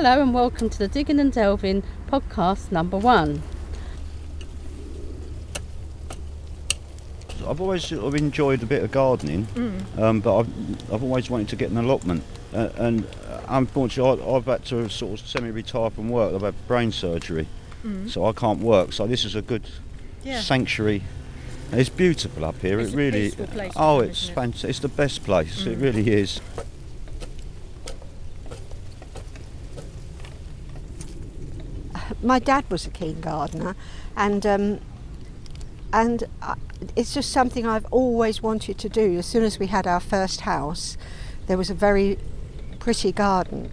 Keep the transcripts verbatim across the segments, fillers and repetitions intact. Hello and welcome to the Digging and Delving podcast number one. I've always sort of enjoyed a bit of gardening, mm. um, but I've, I've always wanted to get an allotment. Uh, and unfortunately, I, I've had to sort of semi-retire from work. I've had brain surgery, mm. so I can't work. So this is a good yeah. sanctuary. It's beautiful up here. It's it really. Place oh, them, it's fantastic. It's the best place. Mm. It really is. My dad was a keen gardener, and um, and I, it's just something I've always wanted to do. As soon as we had our first house, there was a very pretty garden,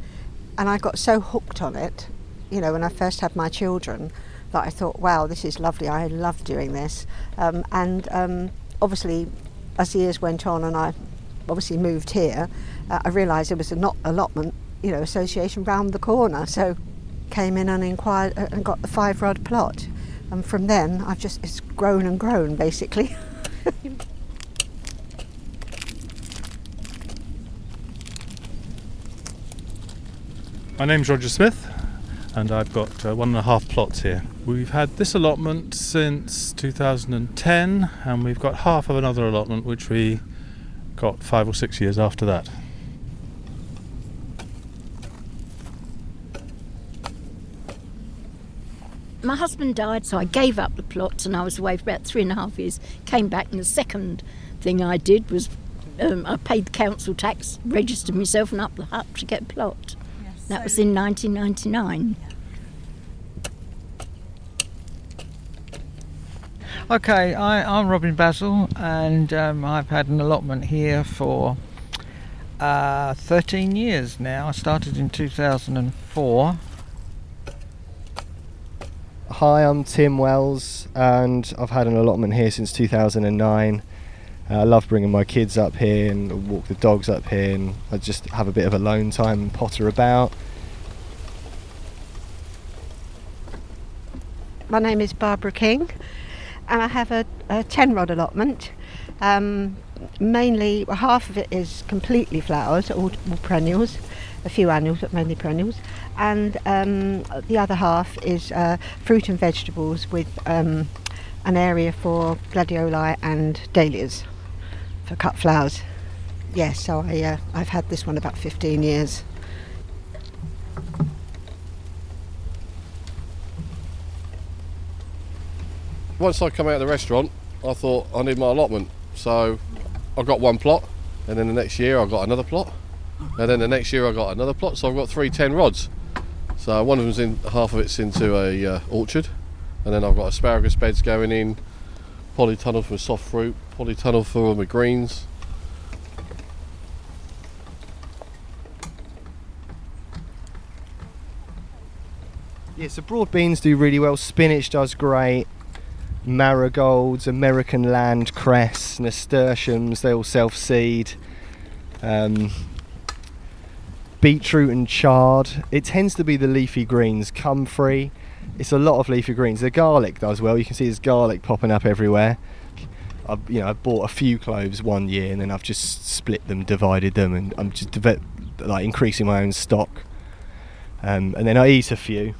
and I got so hooked on it. You know, when I first had my children, that I thought, wow, this is lovely. I love doing this. Um, and um, obviously, as the years went on, and I obviously moved here, uh, I realised there was a not allotment, you know, association round the corner. So. Came in and inquired and got the five rod plot, and from then I've just it's grown and grown basically. My name's Roger Smith, and I've got uh, one and a half plots here. We've had this allotment since two thousand ten, and we've got half of another allotment which we got five or six years after that. My husband died, so I gave up the plots and I was away for about three and a half years. Came back, and the second thing I did was um, I paid the council tax, registered myself, and up the hut to get a plot. Yes, that so was in nineteen ninety-nine. Okay, I, I'm Robin Basil, and um, I've had an allotment here for uh, thirteen years now. I started in two thousand four. Hi, I'm Tim Wells, and I've had an allotment here since two thousand nine. Uh, I love bringing my kids up here and walk the dogs up here, and I just have a bit of alone time and potter about. My name is Barbara King, and I have a, a ten rod allotment. Um, mainly, well, half of it is completely flowers, all, all perennials. A few annuals, but mainly perennials, and um, the other half is uh, fruit and vegetables with um, an area for gladioli and dahlias for cut flowers. Yes, yeah, so I, uh, I've had this one about fifteen years. Once I come out of the restaurant, I thought I need my allotment, so I got one plot, and then the next year I got another plot. And then the next year I got another plot, so I've got three ten rods. So one of them's in, half of it's into a uh, orchard, and then I've got asparagus beds going in, polytunnel for soft fruit, polytunnel for all my greens. Yeah, so broad beans do really well, spinach does great, marigolds, American land cress, nasturtiums, they all self-seed. Um, Beetroot and chard. It tends to be the leafy greens. Comfrey. It's a lot of leafy greens. The garlic does well. You can see there's garlic popping up everywhere. I've, you know, I bought a few cloves one year, and then I've just split them, divided them, and I'm just de- like increasing my own stock. Um, and then I eat a few.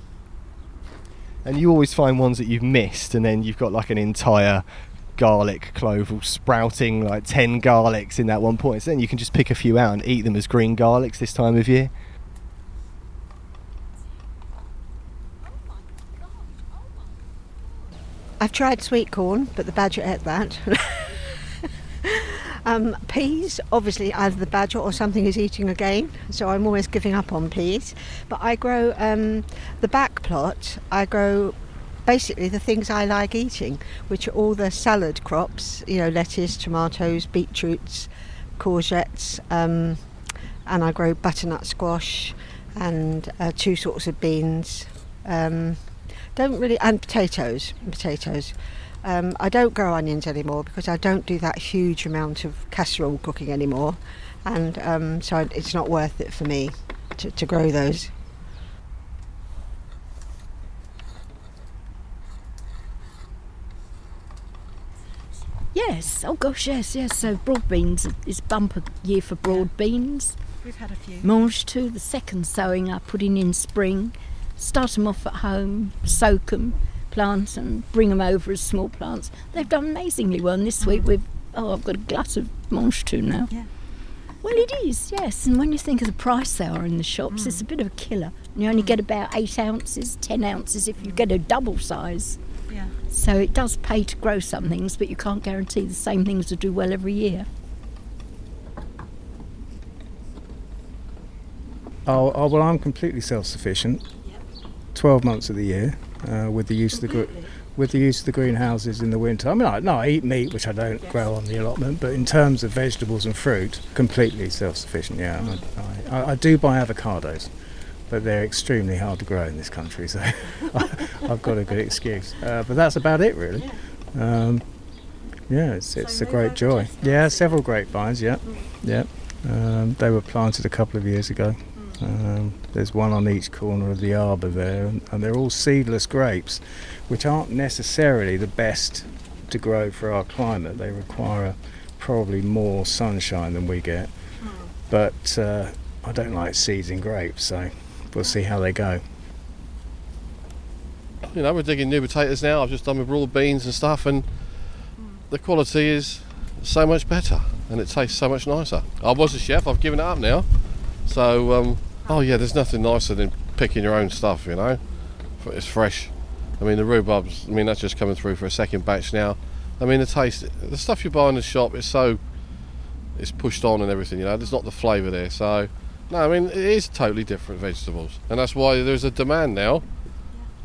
And you always find ones that you've missed, and then you've got like an entire garlic clove all sprouting, like ten garlics in that one point, so then you can just pick a few out and eat them as green garlics this time of year. I've tried sweet corn, but the badger ate that. um, peas, obviously either the badger or something is eating again, so I'm always giving up on peas. But I grow um, the back plot, I grow basically the things I like eating, which are all the salad crops, you know, lettuce, tomatoes, beetroots, courgettes, um, and I grow butternut squash and uh, two sorts of beans. Um, don't really, and potatoes, potatoes. Um, I don't grow onions anymore because I don't do that huge amount of casserole cooking anymore, and um, so it's not worth it for me to, to grow those. Yes, oh gosh, yes, yes. So broad beans is bumper year for broad beans. We've had a few. Mange too, the second sowing I put in in spring. Start them off at home, soak them, plant and bring them over as small plants. They've done amazingly well, and this mm. week we've, oh, I've got a glut of mange too now. Yeah. Well, it is, yes, and when you think of the price they are in the shops, mm. it's a bit of a killer. You only get about eight ounces, ten ounces if you get a double size. Yeah. So it does pay to grow some things, but you can't guarantee the same things will do well every year. Oh, oh well, I'm completely self-sufficient. Yep. Twelve months of the year, uh, with the use completely. of the gr- with the use of the greenhouses in the winter. I mean, I, no, I eat meat, which I don't yes. grow on the allotment, but in terms of vegetables and fruit, completely self-sufficient. Yeah, mm. I, I, I do buy avocados, but they're extremely hard to grow in this country, so I, I've got a good excuse. Uh, but that's about it, really. Yeah, um, yeah it's it's so a great joy. Yeah, several grapevines. Yeah, mm. yeah. Um, they were planted a couple of years ago. Um, there's one on each corner of the arbour there, and, and they're all seedless grapes, which aren't necessarily the best to grow for our climate. They require a, probably more sunshine than we get. Mm. But uh, I don't like seeds in grapes, so we'll see how they go. You know, we're digging new potatoes now. I've just done with broad beans and stuff, and the quality is so much better, and it tastes so much nicer. I was a chef. I've given it up now. So, um, oh yeah, there's nothing nicer than picking your own stuff, you know. It's fresh. I mean, the rhubarbs, I mean, that's just coming through for a second batch now. I mean, the taste, the stuff you buy in the shop is so, it's pushed on and everything, you know. There's not the flavour there. So, no, I mean, it is totally different vegetables. And that's why there's a demand now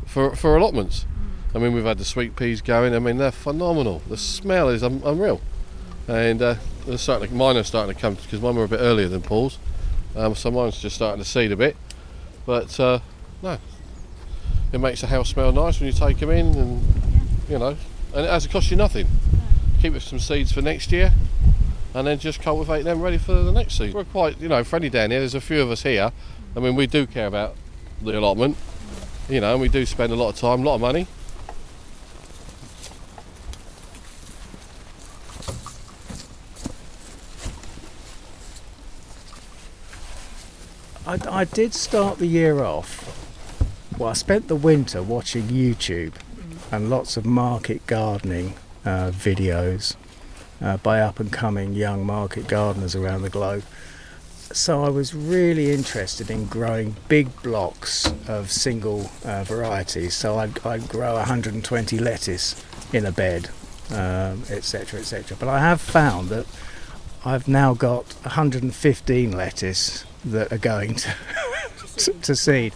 for for allotments. I mean, we've had the sweet peas going. I mean, they're phenomenal. The smell is un- unreal. And uh, they're starting to, mine are starting to come, because mine were a bit earlier than Paul's. Um, so mine's just starting to seed a bit, but uh, no, it makes the house smell nice when you take them in, and yeah. you know, and it hasn't cost you nothing. No. Keep some seeds for next year, and then just cultivate them ready for the next season. We're quite, you know, friendly down here. There's a few of us here. I mean, we do care about the allotment, you know, and we do spend a lot of time, a lot of money. I, I did start the year off, well, I spent the winter watching YouTube and lots of market gardening uh, videos uh, by up and coming young market gardeners around the globe. So I was really interested in growing big blocks of single uh, varieties. So I'd, I'd grow one hundred twenty lettuce in a bed, um, et cetera, et cetera. But I have found that I've now got one hundred fifteen lettuce that are going to to, to seed.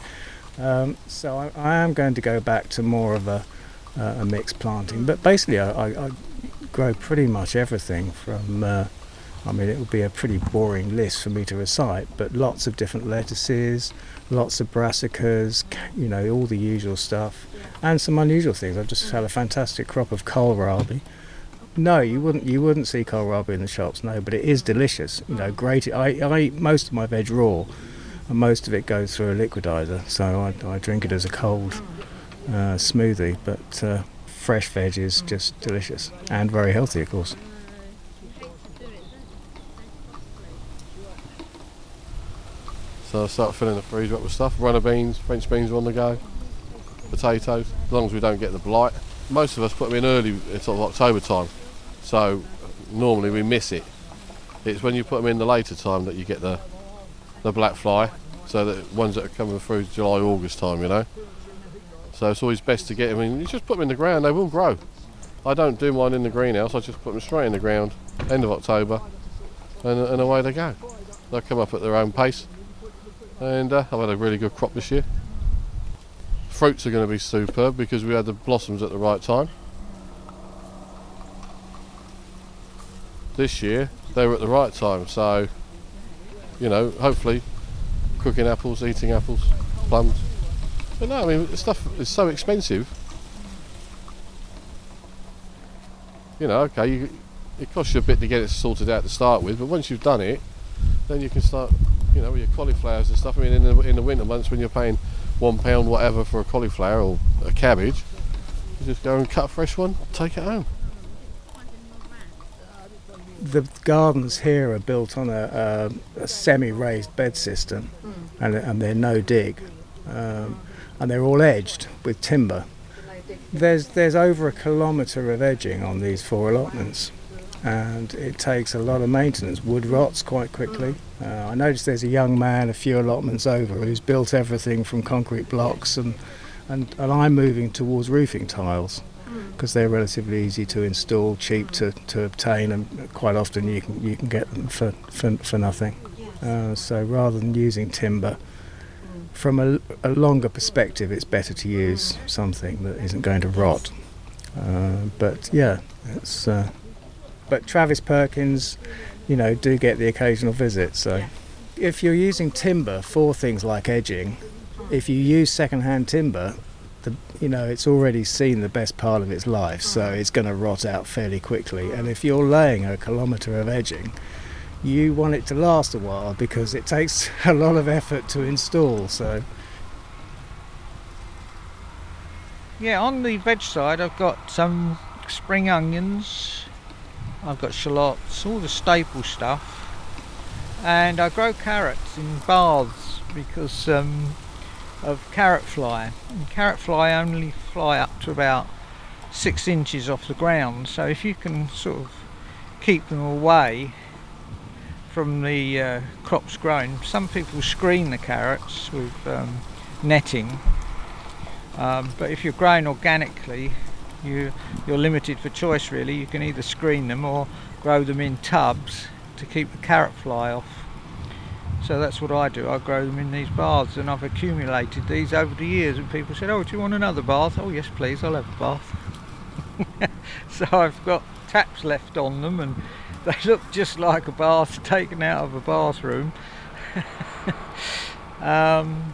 Um, so I, I am going to go back to more of a, uh, a mixed planting. But basically I, I, I grow pretty much everything from, uh, I mean, it would be a pretty boring list for me to recite, but lots of different lettuces, lots of brassicas, you know, all the usual stuff, and some unusual things. I've just had a fantastic crop of kohlrabi. No, you wouldn't. You wouldn't see kohlrabi in the shops. No, but it is delicious. You know, great. I, I eat most of my veg raw, and most of it goes through a liquidizer. So I, I drink it as a cold uh, smoothie. But uh, fresh veg is just delicious and very healthy, of course. So I start filling the freezer up with stuff. Runner beans, French beans are on the go. Potatoes, as long as we don't get the blight. Most of us put them in early, sort of October time. So normally we miss it. It's when you put them in the later time that you get the the black fly, so that ones that are coming through July, August time, you know. So it's always best to get them in. You just put them in the ground, they will grow. I don't do mine in the greenhouse, I just put them straight in the ground, end of October, and, and away they go. They'll come up at their own pace. And uh, I've had a really good crop this year. Fruits are going to be superb because we had the blossoms at the right time. This year they were at the right time, so you know, hopefully cooking apples, eating apples, plums. But no, I mean, the stuff is so expensive. You know, okay, you, it costs you a bit to get it sorted out to start with, but once you've done it, then you can start, you know, with your cauliflowers and stuff. I mean, in the, in the winter months when you're paying one pound whatever for a cauliflower or a cabbage, you just go and cut a fresh one, take it home. the gardens here are built on a, a, a semi-raised bed system, and, and they're no dig, um, and they're all edged with timber. There's there's over a kilometre of edging on these four allotments, and it takes a lot of maintenance. Wood rots quite quickly. Uh, I noticed there's a young man a few allotments over who's built everything from concrete blocks, and and, and I'm moving towards roofing tiles because they're relatively easy to install, cheap to, to obtain, and quite often you can you can get them for for, for nothing. Uh, so rather than using timber, from a, a longer perspective, it's better to use something that isn't going to rot. Uh, but yeah, it's. Uh, but Travis Perkins, you know, do get the occasional visit. So, if you're using timber for things like edging, if you use second-hand timber, the, you know, it's already seen the best part of its life, so it's going to rot out fairly quickly. And if you're laying a kilometre of edging, you want it to last a while because it takes a lot of effort to install. So yeah, on the veg side I've got some spring onions, I've got shallots, all the staple stuff, and I grow carrots in baths because um, of carrot fly, and carrot fly only fly up to about six inches off the ground, so if you can sort of keep them away from the uh, crops grown. Some people screen the carrots with um, netting, um, but if you're growing organically, you, you're limited for choice really. You can either screen them or grow them in tubs to keep the carrot fly off. So that's what I do, I grow them in these baths, and I've accumulated these over the years, and people said, oh, do you want another bath? Oh yes please, I'll have a bath. So I've got taps left on them, and they look just like a bath taken out of a bathroom. um,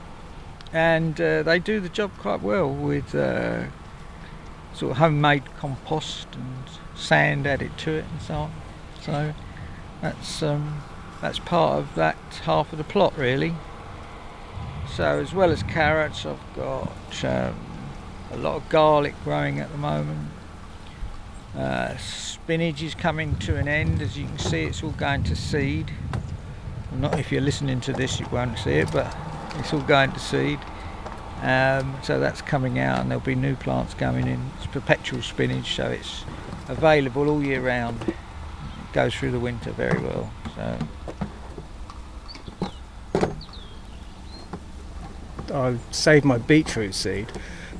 and uh, they do the job quite well with uh, sort of homemade compost and sand added to it and so on. So that's um, that's part of that half of the plot really. So as well as carrots, I've got um, a lot of garlic growing at the moment. Uh, spinach is coming to an end, as you can see it's all going to seed. Not if you're listening to this you won't see it, but it's all going to seed, um, so that's coming out, and there'll be new plants coming in. It's perpetual spinach, so it's available all year round. It goes through the winter very well. So I've saved my beetroot seed,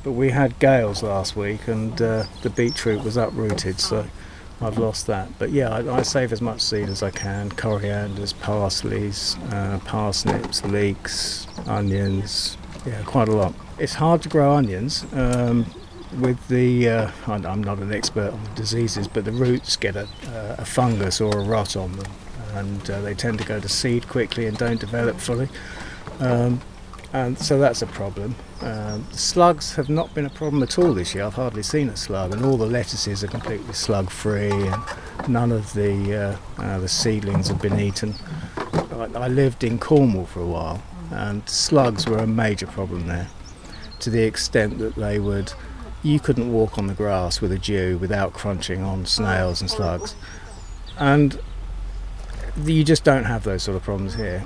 but we had gales last week, and uh, the beetroot was uprooted, so I've lost that. But yeah, I, I save as much seed as I can. Corianders, parsleys, uh, parsnips, leeks, onions, yeah, quite a lot. It's hard to grow onions um, with the, uh, I'm not an expert on diseases, but the roots get a, uh, a fungus or a rot on them, and uh, they tend to go to seed quickly and don't develop fully. Um, And so that's a problem. Um, slugs have not been a problem at all this year. I've hardly seen a slug, and all the lettuces are completely slug-free, and none of the uh, uh, the seedlings have been eaten. I, I lived in Cornwall for a while, and slugs were a major problem there, to the extent that they would, you couldn't walk on the grass with a dew without crunching on snails and slugs, and you just don't have those sort of problems here.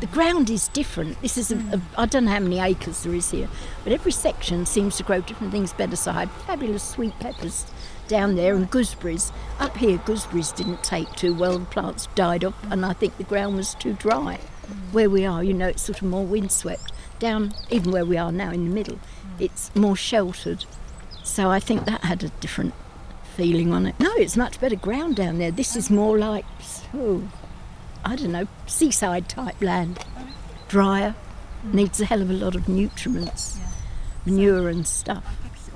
The ground is different. This is, a, a, I don't know how many acres there is here, but every section seems to grow different things better. So I had fabulous sweet peppers down there and gooseberries. Up here, gooseberries didn't take too well. The plants died up, and I think the ground was too dry. Where we are, you know, it's sort of more windswept. Down, even where we are now in the middle, it's more sheltered. So I think that had a different feeling on it. No, it's much better ground down there. This is more like... Oh, I don't know, seaside type land. Drier, needs a hell of a lot of nutrients, manure and stuff.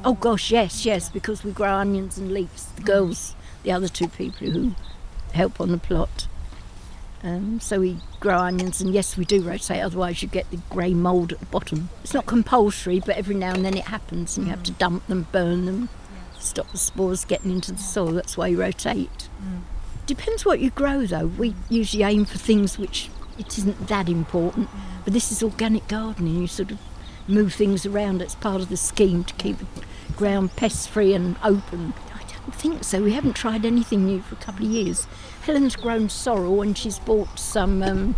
Oh gosh, yes, yes, because we grow onions and leeks. The girls, the other two people who help on the plot. Um, so we grow onions, and yes, we do rotate, otherwise you get the grey mould at the bottom. It's not compulsory, but every now and then it happens, and you have to dump them, burn them, stop the spores getting into the soil. That's why you rotate. Depends what you grow though. We usually aim for things which it isn't that important, but this is organic gardening. You sort of move things around. It's part of the scheme to keep the ground pest free and open. I don't don't think so. We haven't tried anything new for a couple of years. Helen's grown sorrel and she's bought some um,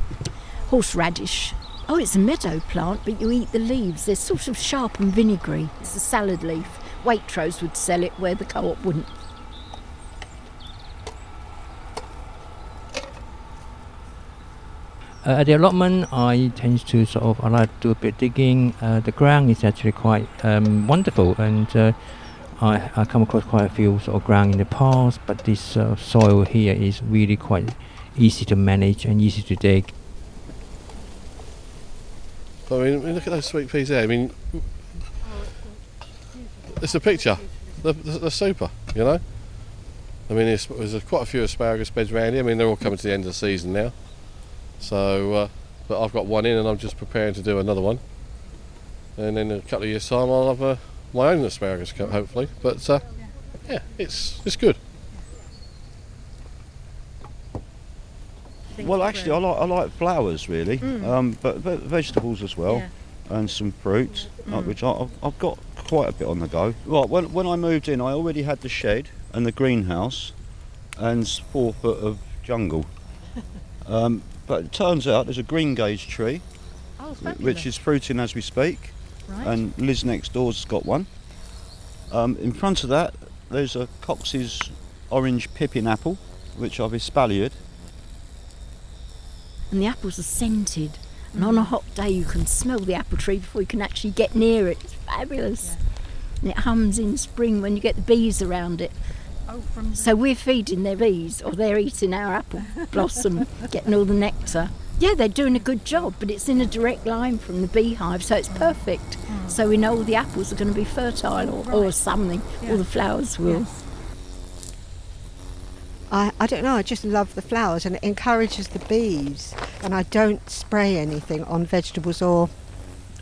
horseradish. Oh, it's a meadow plant, but you eat the leaves. They're sort of sharp and vinegary. It's a salad leaf. Waitrose would sell it where the Co-op wouldn't. Uh, at development, I tend to sort of, I like to do a bit of digging. Uh, the ground is actually quite um, wonderful, and uh, I, I come across quite a few sort of ground in the past, but this uh, soil here is really quite easy to manage and easy to dig. I mean, I mean look at those sweet peas there. I mean, it's a picture. They're, they're super, you know. I mean, there's, there's quite a few asparagus beds around here. I mean, they're all coming to the end of the season now. So, uh, but I've got one in and I'm just preparing to do another one. And then in a couple of years' time I'll have uh, my own asparagus, hopefully. But, uh, yeah, it's it's good. Well, actually, I like I like flowers, really, mm. um, but, but vegetables as well, yeah. And some fruit, mm. uh, which I, I've got quite a bit on the go. Right, when, when I moved in, I already had the shed and the greenhouse and four foot of jungle. um, But it turns out there's a greengage tree, oh, which is fruiting as we speak, right. And Liz next door's got one. Um, in front of that, there's a Cox's orange pippin apple, which I've espaliered. And the apples are scented, and mm. on a hot day you can smell the apple tree before you can actually get near it. It's fabulous. Yeah. And it hums in spring when you get the bees around it. Oh, from so we're feeding their bees, or they're eating our apple blossom, getting all the nectar. Yeah, they're doing a good job, but it's in a direct line from the beehive, so it's perfect. Mm. So we know all the apples are going to be fertile, or, right. or something, yeah. All the flowers will. Yes. I, I don't know, I just love the flowers, and it encourages the bees. And I don't spray anything on vegetables or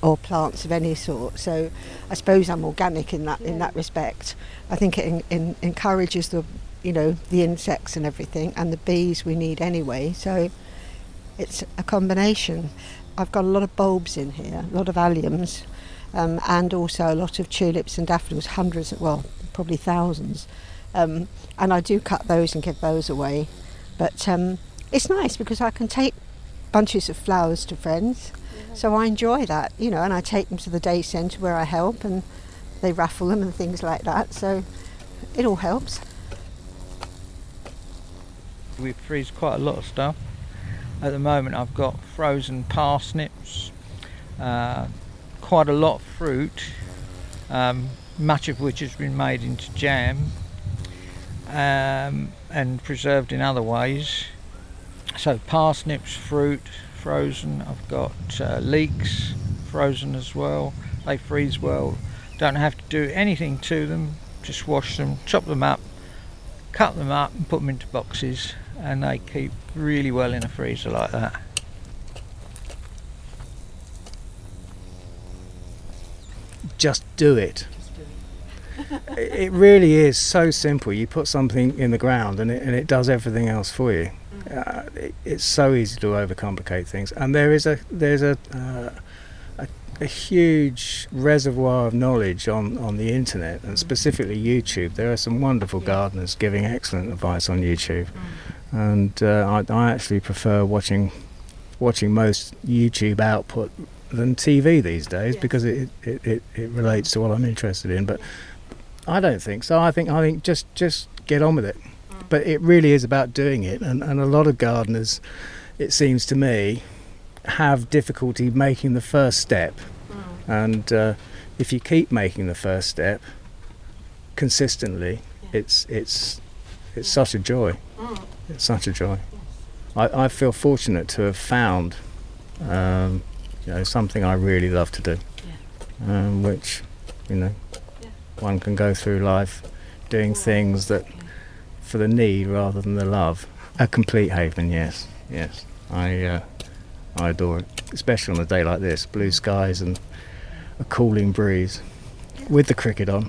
or plants of any sort, so I suppose I'm organic in that yeah. in that respect. I think it in, in encourages the, you know, the insects and everything, and the bees we need anyway, so it's a combination. I've got a lot of bulbs in here, a lot of alliums, um, and also a lot of tulips and daffodils, hundreds, of, well, probably thousands, um, and I do cut those and give those away, but um, it's nice because I can take bunches of flowers to friends. So I enjoy that, you know, and I take them to the day centre where I help, and they raffle them and things like that, so it all helps. We freeze quite a lot of stuff. At the moment I've got frozen parsnips, uh, quite a lot of fruit, um, much of which has been made into jam um, and preserved in other ways. So parsnips, fruit, frozen. I've got uh, leeks frozen as well. They freeze well. Don't have to do anything to them. Just wash them, chop them up, cut them up and put them into boxes, and they keep really well in a freezer like that. Just do it. It really is so simple. You put something in the ground and it, and it does everything else for you. Uh, it, it's so easy to overcomplicate things, and there is a there's a, uh, a a huge reservoir of knowledge on on the internet, and specifically YouTube. There are some wonderful gardeners giving excellent advice on YouTube, and uh, I, I actually prefer watching watching most YouTube output than T V these days, because it it, it, it relates to what I'm interested in. But I don't think so. I think I think just just get on with it. But it really is about doing it, and, and a lot of gardeners, it seems to me, have difficulty making the first step. Mm. And uh, if you keep making the first step consistently, yeah. it's it's it's yeah. such a joy. Mm. It's such a joy. Yes. I, I feel fortunate to have found, um, you know, something I really love to do, yeah. um, which, you know, yeah. one can go through life doing things that. For the need rather than the love. A complete haven, yes, yes. I uh, I adore it, especially on a day like this. Blue skies and a cooling breeze with the cricket on.